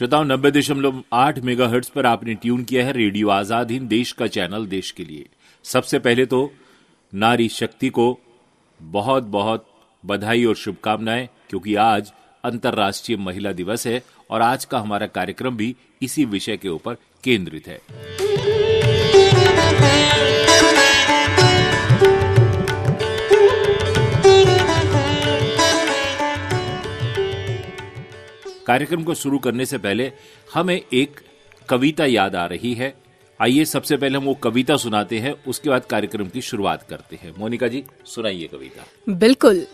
श्रोताओं 90.8 मेगाहर्ट्ज पर आपने ट्यून किया है रेडियो आजाद हिंद, देश का चैनल, देश के लिए। सबसे पहले तो नारी शक्ति को बहुत बहुत बधाई और शुभकामनाएं, क्योंकि आज अंतर्राष्ट्रीय महिला दिवस है और आज का हमारा कार्यक्रम भी इसी विषय के ऊपर केंद्रित है। कार्यक्रम को शुरू करने से पहले हमें एक कविता याद आ रही है। आइए सबसे पहले हम वो कविता सुनाते हैं, उसके बाद कार्यक्रम की शुरुआत करते हैं। मोनिका जी सुनाइए कविता। बिल्कुल।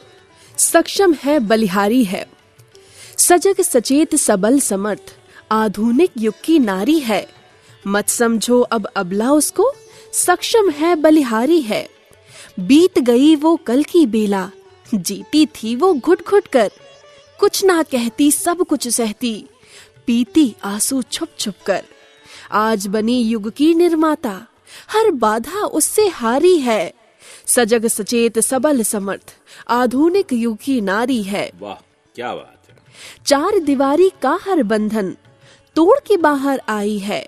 सक्षम है, बलिहारी है, सजग सचेत सबल समर्थ, आधुनिक युग की नारी है। मत समझो अब अबला उसको, सक्षम है बलिहारी है। बीत गई वो कल की बेला, जीती थी वो घुट घुट कर। कुछ ना कहती सब कुछ सहती, पीती आंसू छुप छुप कर। आज बनी युग की निर्माता, हर बाधा उससे हारी है। सजग सचेत सबल समर्थ, आधुनिक युग की नारी है। वाह क्या बात है। चार दीवारी का हर बंधन तोड़ के बाहर आई है।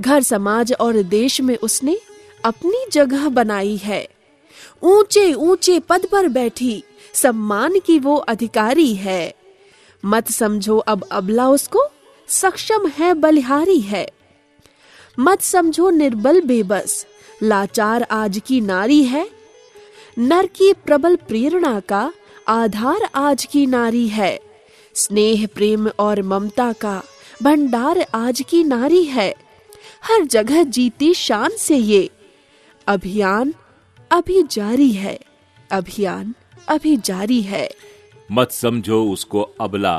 घर समाज और देश में उसने अपनी जगह बनाई है। ऊंचे ऊंचे पद पर बैठी, सम्मान की वो अधिकारी है। मत समझो अब अबला उसको, सक्षम है बलिहारी है। मत समझो निर्बल बेबस, लाचार आज की नारी है। नर की प्रबल प्रेरणा का आधार आज की नारी है। स्नेह प्रेम और ममता का भंडार आज की नारी है। हर जगह जीती शान से ये अभियान अभी जारी है, अभियान अभी जारी है। मत समझो उसको अबला,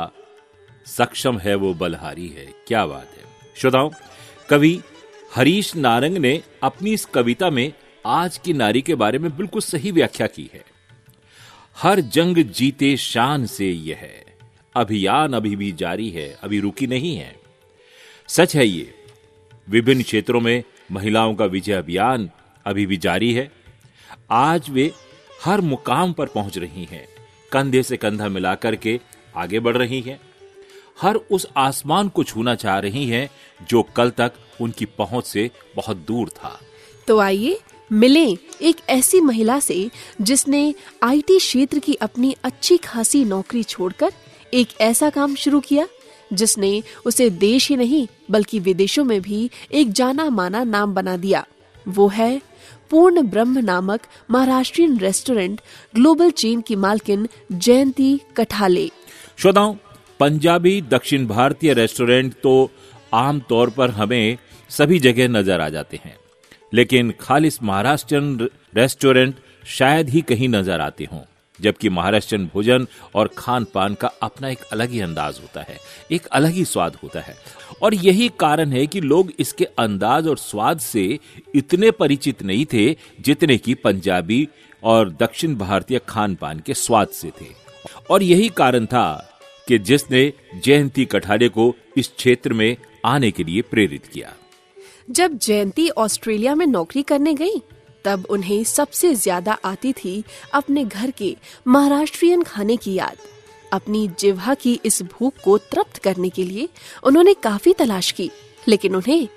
सक्षम है वो बलहारी है। क्या बात है। श्रोताओं, कवि हरीश नारंग ने अपनी इस कविता में आज की नारी के बारे में बिल्कुल सही व्याख्या की है। हर जंग जीते शान से यह अभियान अभी भी जारी है, अभी रुकी नहीं है। सच है ये, विभिन्न क्षेत्रों में महिलाओं का विजय अभियान अभी भी जारी है। आज वे हर मुकाम पर पहुंच रही हैं, कंधे से कंधा मिलाकर के आगे बढ़ रही हैं, हर उस आसमान को छूना चाह रही हैं जो कल तक उनकी पहुंच से बहुत दूर था। तो आइए मिलें एक ऐसी महिला से जिसने आईटी क्षेत्र की अपनी अच्छी खासी नौकरी छोड़कर एक ऐसा काम शुरू किया जिसने उसे देश ही नहीं बल्कि विदेशों में भी एक जाना माना नाम बना दिया। वो है पूर्ण ब्रह्म नामक महाराष्ट्रीयन रेस्टोरेंट ग्लोबल चेन की मालकिन जयंती कठाले। श्रोताओं, पंजाबी दक्षिण भारतीय रेस्टोरेंट तो आम तौर पर हमें सभी जगह नजर आ जाते हैं, लेकिन खालिस महाराष्ट्रीयन रेस्टोरेंट शायद ही कहीं नजर आते हों। जबकि महाराष्ट्रीयन भोजन और खान पान का अपना एक अलग ही अंदाज होता है, एक अलग ही स्वाद होता है, और यही कारण है कि लोग इसके अंदाज और स्वाद से इतने परिचित नहीं थे जितने कि पंजाबी और दक्षिण भारतीय खान पान के स्वाद से थे। और यही कारण था कि जिसने जयंती कठाले को इस क्षेत्र में आने के लिए प्रेरित किया। जब जयंती ऑस्ट्रेलिया में नौकरी करने गई तब उन्हें सबसे ज्यादा आती थी अपने घर के महाराष्ट्रीयन खाने की याद। अपनी जिह्वा की इस भूख को तृप्त करने के लिए उन्होंने काफी तलाश की, लेकिन उन्हें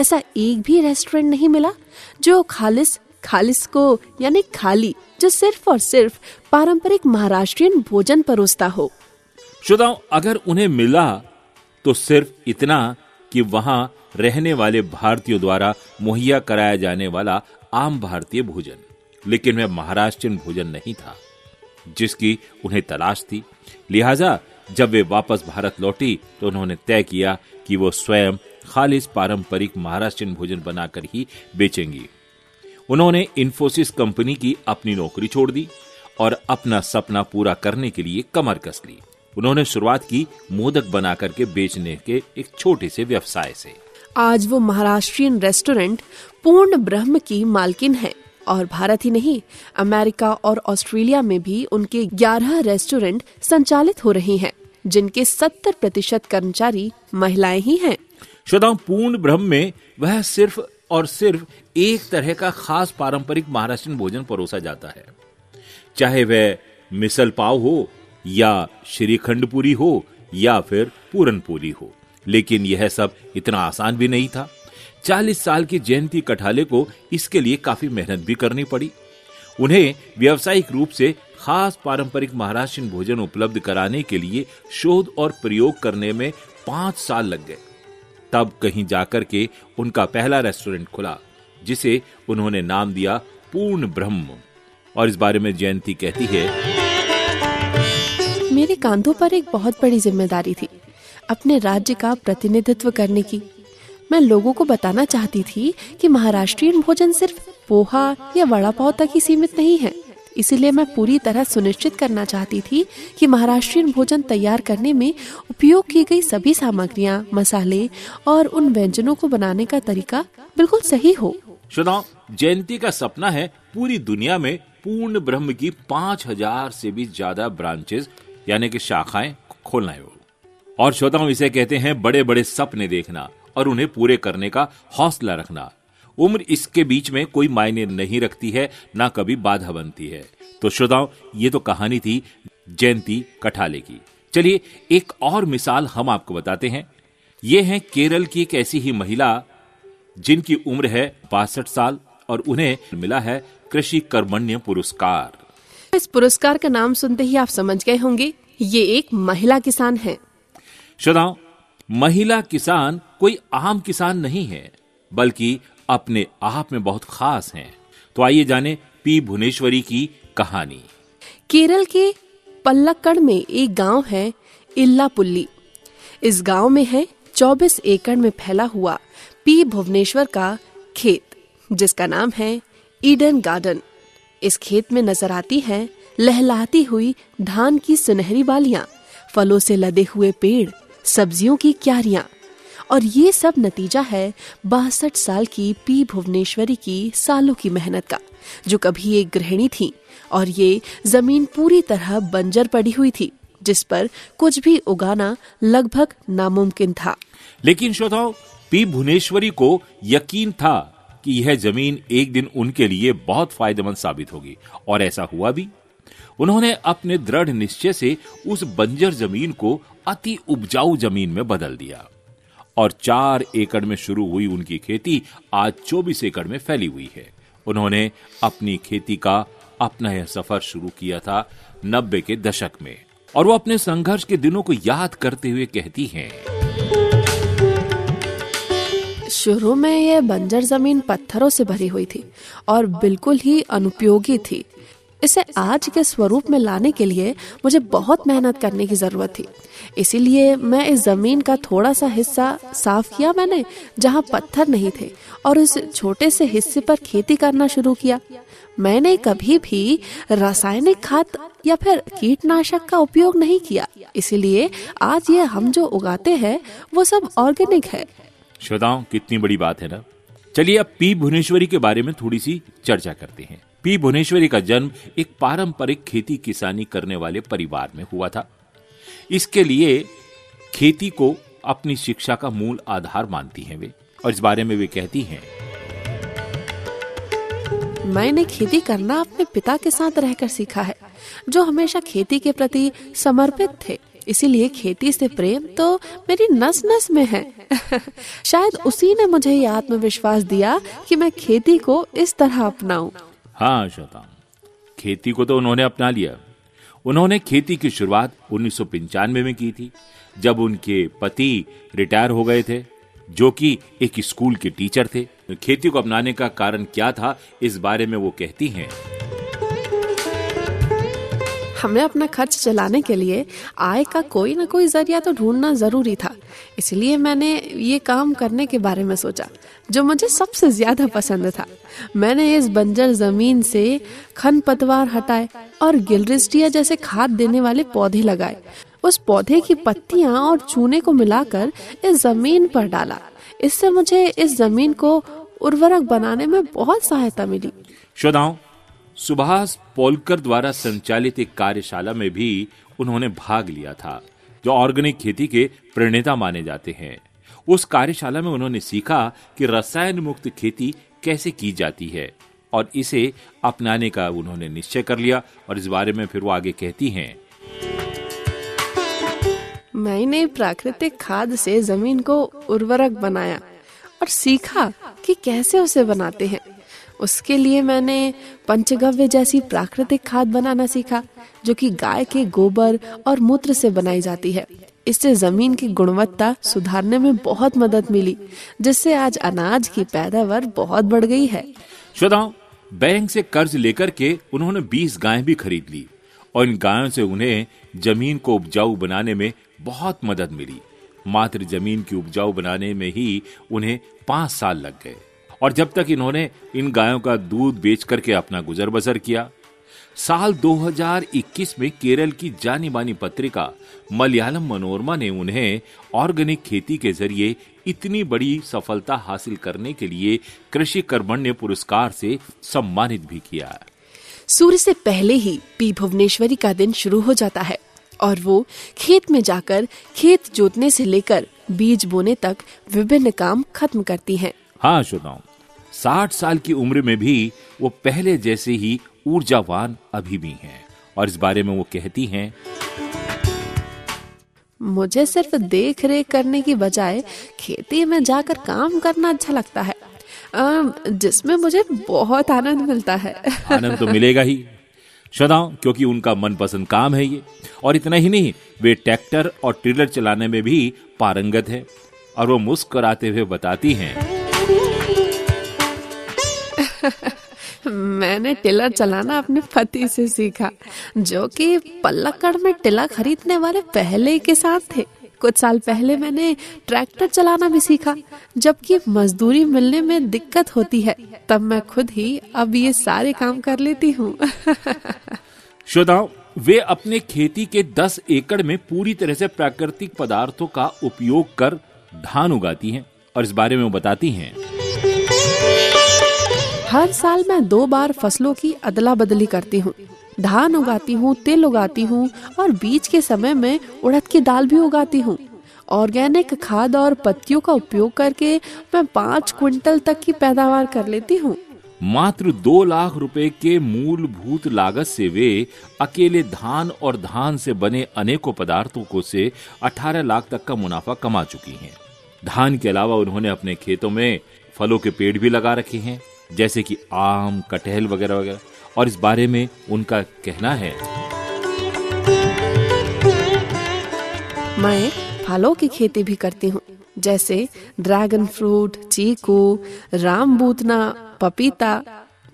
ऐसा एक भी रेस्टोरेंट नहीं मिला जो खालिस को यानी खाली, जो सिर्फ और सिर्फ पारंपरिक महाराष्ट्रीयन भोजन परोसता हो। श्रोताओं, अगर उन्हें मिला तो सिर्फ इतना कि वहां रहने वाले भारतीयों द्वारा मुहैया कराया जाने वाला आम भारतीय भोजन, लेकिन वह महाराष्ट्रीयन भोजन नहीं था जिसकी उन्हें तलाश थी। लिहाजा जब वे वापस भारत लौटी तो उन्होंने तय किया कि वो स्वयं खालिस पारंपरिक महाराष्ट्रीयन भोजन बनाकर ही बेचेंगी। उन्होंने इनफोसिस कंपनी की अपनी नौकरी छोड़ दी और अपना सपना पूरा करने के लिए कमर कस ली। उन्होंने शुरुआत की मोदक बना करके बेचने के एक छोटे से व्यवसाय से। आज वो महाराष्ट्रीयन रेस्टोरेंट पूर्ण ब्रह्म की मालकिन है और भारत ही नहीं, अमेरिका और ऑस्ट्रेलिया में भी उनके 11 रेस्टोरेंट संचालित हो रहे हैं, जिनके 70% कर्मचारी महिलाएं ही हैं। श्रोताओं, पूर्ण ब्रह्म में वह सिर्फ और सिर्फ एक तरह का खास पारंपरिक महाराष्ट्रीयन भोजन परोसा जाता है, चाहे वह मिसल पाव हो या श्रीखंड पूरी हो या फिर पूरन पूरी हो। लेकिन यह सब इतना आसान भी नहीं था। 40 साल की जयंती कठाले को इसके लिए काफी मेहनत भी करनी पड़ी। उन्हें व्यावसायिक रूप से खास पारंपरिक महाराष्ट्रीयन भोजन उपलब्ध कराने के लिए शोध और प्रयोग करने में 5 साल लग गए। तब कहीं जाकर के उनका पहला रेस्टोरेंट खुला, जिसे उन्होंने नाम दिया पूर्ण ब्रह्म। और इस बारे में जयंती कहती है, मेरे कांधों पर एक बहुत बड़ी जिम्मेदारी थी अपने राज्य का प्रतिनिधित्व करने की। मैं लोगों को बताना चाहती थी कि महाराष्ट्रीयन भोजन सिर्फ पोहा या वड़ा पाव तक ही सीमित नहीं है। इसीलिए मैं पूरी तरह सुनिश्चित करना चाहती थी कि महाराष्ट्रीयन भोजन तैयार करने में उपयोग की गई सभी सामग्रियाँ, मसाले और उन व्यंजनों को बनाने का तरीका बिल्कुल सही हो। श्रोताओं, जयंती का सपना है पूरी दुनिया में पूर्ण ब्रह्म की 5000 से भी ज्यादा ब्रांचेस यानी कि शाखाएं खोलना है। और श्रोताओं, इसे कहते हैं बड़े बड़े सपने देखना और उन्हें पूरे करने का हौसला रखना। उम्र इसके बीच में कोई मायने नहीं रखती है, ना कभी बाधा बनती है। तो श्रोताओं, ये तो कहानी थी जयंती कठाले की। चलिए एक और मिसाल हम आपको बताते हैं। ये है केरल की एक ऐसी ही महिला जिनकी उम्र है 62 साल और उन्हें मिला है कृषि कर्मण्य पुरस्कार। इस पुरस्कार का नाम सुनते ही आप समझ गए होंगे, ये एक महिला किसान है। श्रोताओं, महिला किसान कोई आम किसान नहीं है, बल्कि अपने आप में बहुत खास हैं। तो आइए जाने पी भुवनेश्वरी की कहानी। केरल के पल्लक्कड़ में एक गांव है इल्लापुल्ली। इस गांव में है 24 एकड़ में फैला हुआ पी भुवनेश्वर का खेत, जिसका नाम है ईडन गार्डन। इस खेत में नजर आती है लहलाती हुई धान की सुनहरी बालियां, फलों से लदे हुए पेड़, सब्जियों की क्यारियां, और ये सब नतीजा है 62 साल की पी भुवनेश्वरी की सालों की मेहनत का, जो कभी एक गृहिणी थी। और ये जमीन पूरी तरह बंजर पड़ी हुई थी, जिस पर कुछ भी उगाना लगभग नामुमकिन था। लेकिन श्रोताओं, पी भुवनेश्वरी को यकीन था कि यह जमीन एक दिन उनके लिए बहुत फायदेमंद साबित होगी, और ऐसा हुआ भी। उन्होंने अपने दृढ़ निश्चय से उस बंजर जमीन को अति उपजाऊ जमीन में बदल दिया, और 4 एकड़ में शुरू हुई उनकी खेती आज 24 एकड़ में फैली हुई है। उन्होंने अपनी खेती का अपना यह सफर शुरू किया था 90 के दशक में, और वो अपने संघर्ष के दिनों को याद करते हुए कहती हैं, शुरू में यह बंजर जमीन पत्थरों से भरी हुई थी और बिल्कुल ही अनुपयोगी थी। इसे आज के स्वरूप में लाने के लिए मुझे बहुत मेहनत करने की ज़रूरत थी। इसीलिए मैं इस ज़मीन का थोड़ा सा हिस्सा साफ किया मैंने, जहाँ पत्थर नहीं थे, और इस छोटे से हिस्से पर खेती करना शुरू किया। मैंने कभी भी रासायनिक खाद या फिर कीटनाशक का उपयोग नहीं किया, इसीलिए आज ये हम जो उगाते हैं वो सब ऑर्गेनिक है। श्रोताओं, कितनी बड़ी बात है ना। चलिए अब पी भुवनेश्वरी के बारे में थोड़ी सी चर्चा करते हैं। पी भुवनेश्वरी का जन्म एक पारंपरिक खेती किसानी करने वाले परिवार में हुआ था। इसके लिए खेती को अपनी शिक्षा का मूल आधार मानती हैं वे, और इस बारे में वे कहती हैं, मैंने खेती करना अपने पिता के साथ रहकर सीखा है, जो हमेशा खेती के प्रति समर्पित थे। इसीलिए खेती से प्रेम तो मेरी नस नस में है। शायद उसी ने मुझे ये आत्मविश्वास दिया कि मैं खेती को इस तरह अपनाऊं। हाँ श्रोताओं, खेती को तो उन्होंने अपना लिया। उन्होंने खेती की शुरुआत 1995 में की थी, जब उनके पति रिटायर हो गए थे, जो कि एक स्कूल के टीचर थे। खेती को अपनाने का कारण क्या था, इस बारे में वो कहती हैं, हमें अपना खर्च चलाने के लिए आय का कोई ना कोई जरिया तो ढूंढना जरूरी था। इसलिए मैंने ये काम करने के बारे में सोचा जो मुझे सबसे ज्यादा पसंद था। मैंने इस बंजर जमीन से खन पतवार हटाए और गिलरिस्टिया जैसे खाद देने वाले पौधे लगाए। उस पौधे की पत्तियां और चूने को मिलाकर इस जमीन पर डाला। इससे मुझे इस जमीन को उर्वरक बनाने में बहुत सहायता मिली। श्रोताओं, सुभाष पोलकर द्वारा संचालित एक कार्यशाला में भी उन्होंने भाग लिया था, जो ऑर्गेनिक खेती के प्रणेता माने जाते हैं। उस कार्यशाला में उन्होंने सीखा कि रसायन मुक्त खेती कैसे की जाती है, और इसे अपनाने का उन्होंने निश्चय कर लिया। और इस बारे में फिर वो आगे कहती हैं, मैंने प्राकृतिक खाद से जमीन को उर्वरक बनाया और सीखा कि कैसे उसे बनाते हैं। उसके लिए मैंने पंचगव्य जैसी प्राकृतिक खाद बनाना सीखा जो कि गाय के गोबर और मूत्र से बनाई जाती है। इससे जमीन की गुणवत्ता सुधारने में बहुत मदद मिली, जिससे आज अनाज की पैदावार बहुत बढ़ गई है। श्रोताओं, बैंक से कर्ज लेकर के उन्होंने 20 गायें भी खरीद ली और इन गायों से उन्हें जमीन को उपजाऊ बनाने में बहुत मदद मिली। मात्र जमीन की उपजाऊ बनाने में ही उन्हें 5 साल लग गए और जब तक इन्होंने इन गायों का दूध बेच करके अपना गुजर बसर किया। साल 2021 में केरल की जानी मानी पत्रिका मलयालम मनोरमा ने उन्हें ऑर्गेनिक खेती के जरिए इतनी बड़ी सफलता हासिल करने के लिए कृषि कर्मण्य पुरस्कार से सम्मानित भी किया। सूर्य से पहले ही पी भुवनेश्वरी का दिन शुरू हो जाता है और वो खेत में जाकर खेत जोतने से लेकर बीज बोने तक विभिन्न काम खत्म करती हैं। हाँ श्रोताओं, 60 साल की उम्र में भी वो पहले जैसे ही ऊर्जावान अभी भी हैं और इस बारे में वो कहती हैं, मुझे सिर्फ देख रेख करने की बजाय खेती में जाकर काम करना अच्छा लगता है, जिसमें मुझे बहुत आनंद मिलता है। आनंद तो मिलेगा ही श्रोताओं, क्योंकि उनका मनपसंद काम है ये। और इतना ही नहीं, वे ट्रैक्टर और ट्रिलर चलाने में भी पारंगत है और वो मुस्कुराते हुए बताती हैं, मैंने टिलर चलाना अपने पति से सीखा जो कि पल्लक्कड़ में टिलर खरीदने वाले पहले किसान थे। कुछ साल पहले मैंने ट्रैक्टर चलाना भी सीखा, जबकि मजदूरी मिलने में दिक्कत होती है, तब मैं खुद ही अब ये सारे काम कर लेती हूँ। श्रोताओं, वे अपने खेती के 10 एकड़ में पूरी तरह से प्राकृतिक पदार्थों का उपयोग कर धान उगाती हैं और इस बारे में वो बताती हैं, हर साल मैं 2 बार फसलों की अदला बदली करती हूँ। धान उगाती हूँ, तिल उगाती हूँ और बीच के समय में उड़द की दाल भी उगाती हूँ। ऑर्गेनिक खाद और पत्तियों का उपयोग करके मैं 5 क्विंटल तक की पैदावार कर लेती हूँ। मात्र 2 लाख रुपए के मूलभूत लागत से वे अकेले धान और धान से बने अनेकों पदार्थों को से 18 लाख तक का मुनाफा कमा चुकी हैं। धान के अलावा उन्होंने अपने खेतों में फलों के पेड़ भी लगा रखे हैं, जैसे कि आम, कटहल वगैरह वगैरह, और इस बारे में उनका कहना है, मैं फलों की खेती भी करती हूँ, जैसे ड्रैगन फ्रूट, चीकू, रामबूतना, पपीता।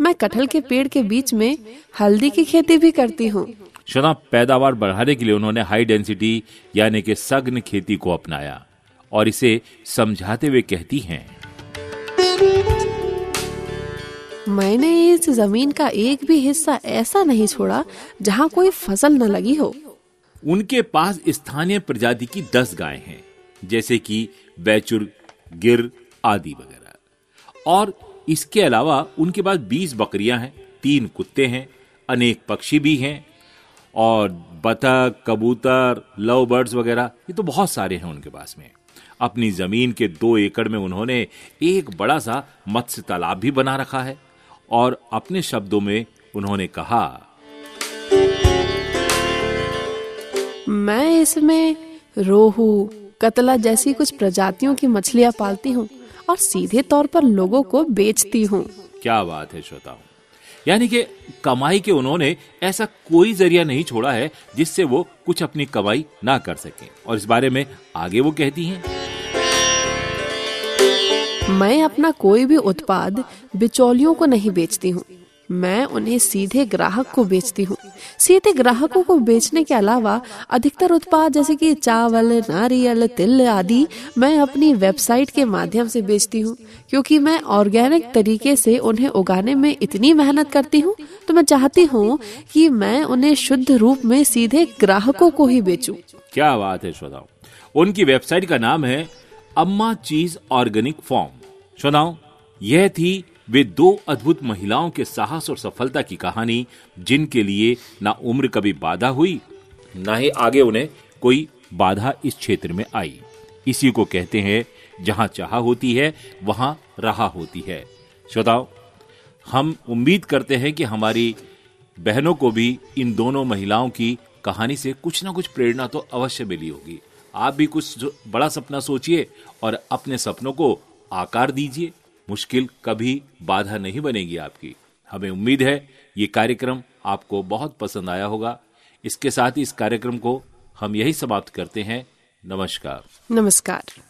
मैं कटहल के पेड़ के बीच में हल्दी की खेती भी करती हूँ। शना पैदावार बढ़ाने के लिए उन्होंने हाई डेंसिटी यानी कि सघन खेती को अपनाया और इसे समझाते हुए कहती हैं, मैंने इस जमीन का एक भी हिस्सा ऐसा नहीं छोड़ा जहां कोई फसल न लगी हो। उनके पास स्थानीय प्रजाति की 10 गायें हैं, जैसे कि बैचुर, गिर आदि वगैरह, और इसके अलावा उनके पास 20 बकरियां हैं, 3 कुत्ते हैं, अनेक पक्षी भी हैं और बतख, कबूतर, लव बर्ड्स वगैरह, ये तो बहुत सारे हैं उनके पास में। अपनी जमीन के 2 एकड़ में उन्होंने एक बड़ा सा मत्स्य तालाब भी बना रखा है और अपने शब्दों में उन्होंने कहा, मैं इसमें रोहू, कतला जैसी कुछ प्रजातियों की मछलियां पालती हूँ और सीधे तौर पर लोगों को बेचती हूँ। क्या बात है श्रोताओं, यानी कि कमाई के उन्होंने ऐसा कोई जरिया नहीं छोड़ा है जिससे वो कुछ अपनी कमाई ना कर सके। और इस बारे में आगे वो कहती हैं, मैं अपना कोई भी उत्पाद बिचौलियों को नहीं बेचती हूँ, मैं उन्हें सीधे ग्राहक को बेचती हूँ। सीधे ग्राहकों को बेचने के अलावा अधिकतर उत्पाद जैसे कि चावल, नारियल, तिल आदि मैं अपनी वेबसाइट के माध्यम से बेचती हूँ, क्योंकि मैं ऑर्गेनिक तरीके से उन्हें उगाने में इतनी मेहनत करती हूँ, तो मैं चाहती हूँ कि मैं उन्हें शुद्ध रूप में सीधे ग्राहकों को ही बेचूं। क्या बात है श्रोताओं, उनकी वेबसाइट का नाम है अम्मा चीज ऑर्गेनिक फार्म। श्रोताओं, यह थी वे 2 अद्भुत महिलाओं के साहस और सफलता की कहानी, जिनके लिए ना उम्र कभी बाधा हुई, ना ही आगे उन्हें कोई बाधा इस क्षेत्र में आई। इसी को कहते हैं, जहां चाह होती है वहां राह होती है। श्रोताओं, हम उम्मीद करते हैं कि हमारी बहनों को भी इन दोनों महिलाओं की कहानी से कुछ ना कुछ प्रेरणा तो अवश्य मिली होगी। आप भी कुछ बड़ा सपना सोचिए और अपने सपनों को आकार दीजिए। मुश्किल कभी बाधा नहीं बनेगी आपकी। हमें उम्मीद है ये कार्यक्रम आपको बहुत पसंद आया होगा। इसके साथ ही इस कार्यक्रम को हम यही समाप्त करते हैं। नमस्कार। नमस्कार।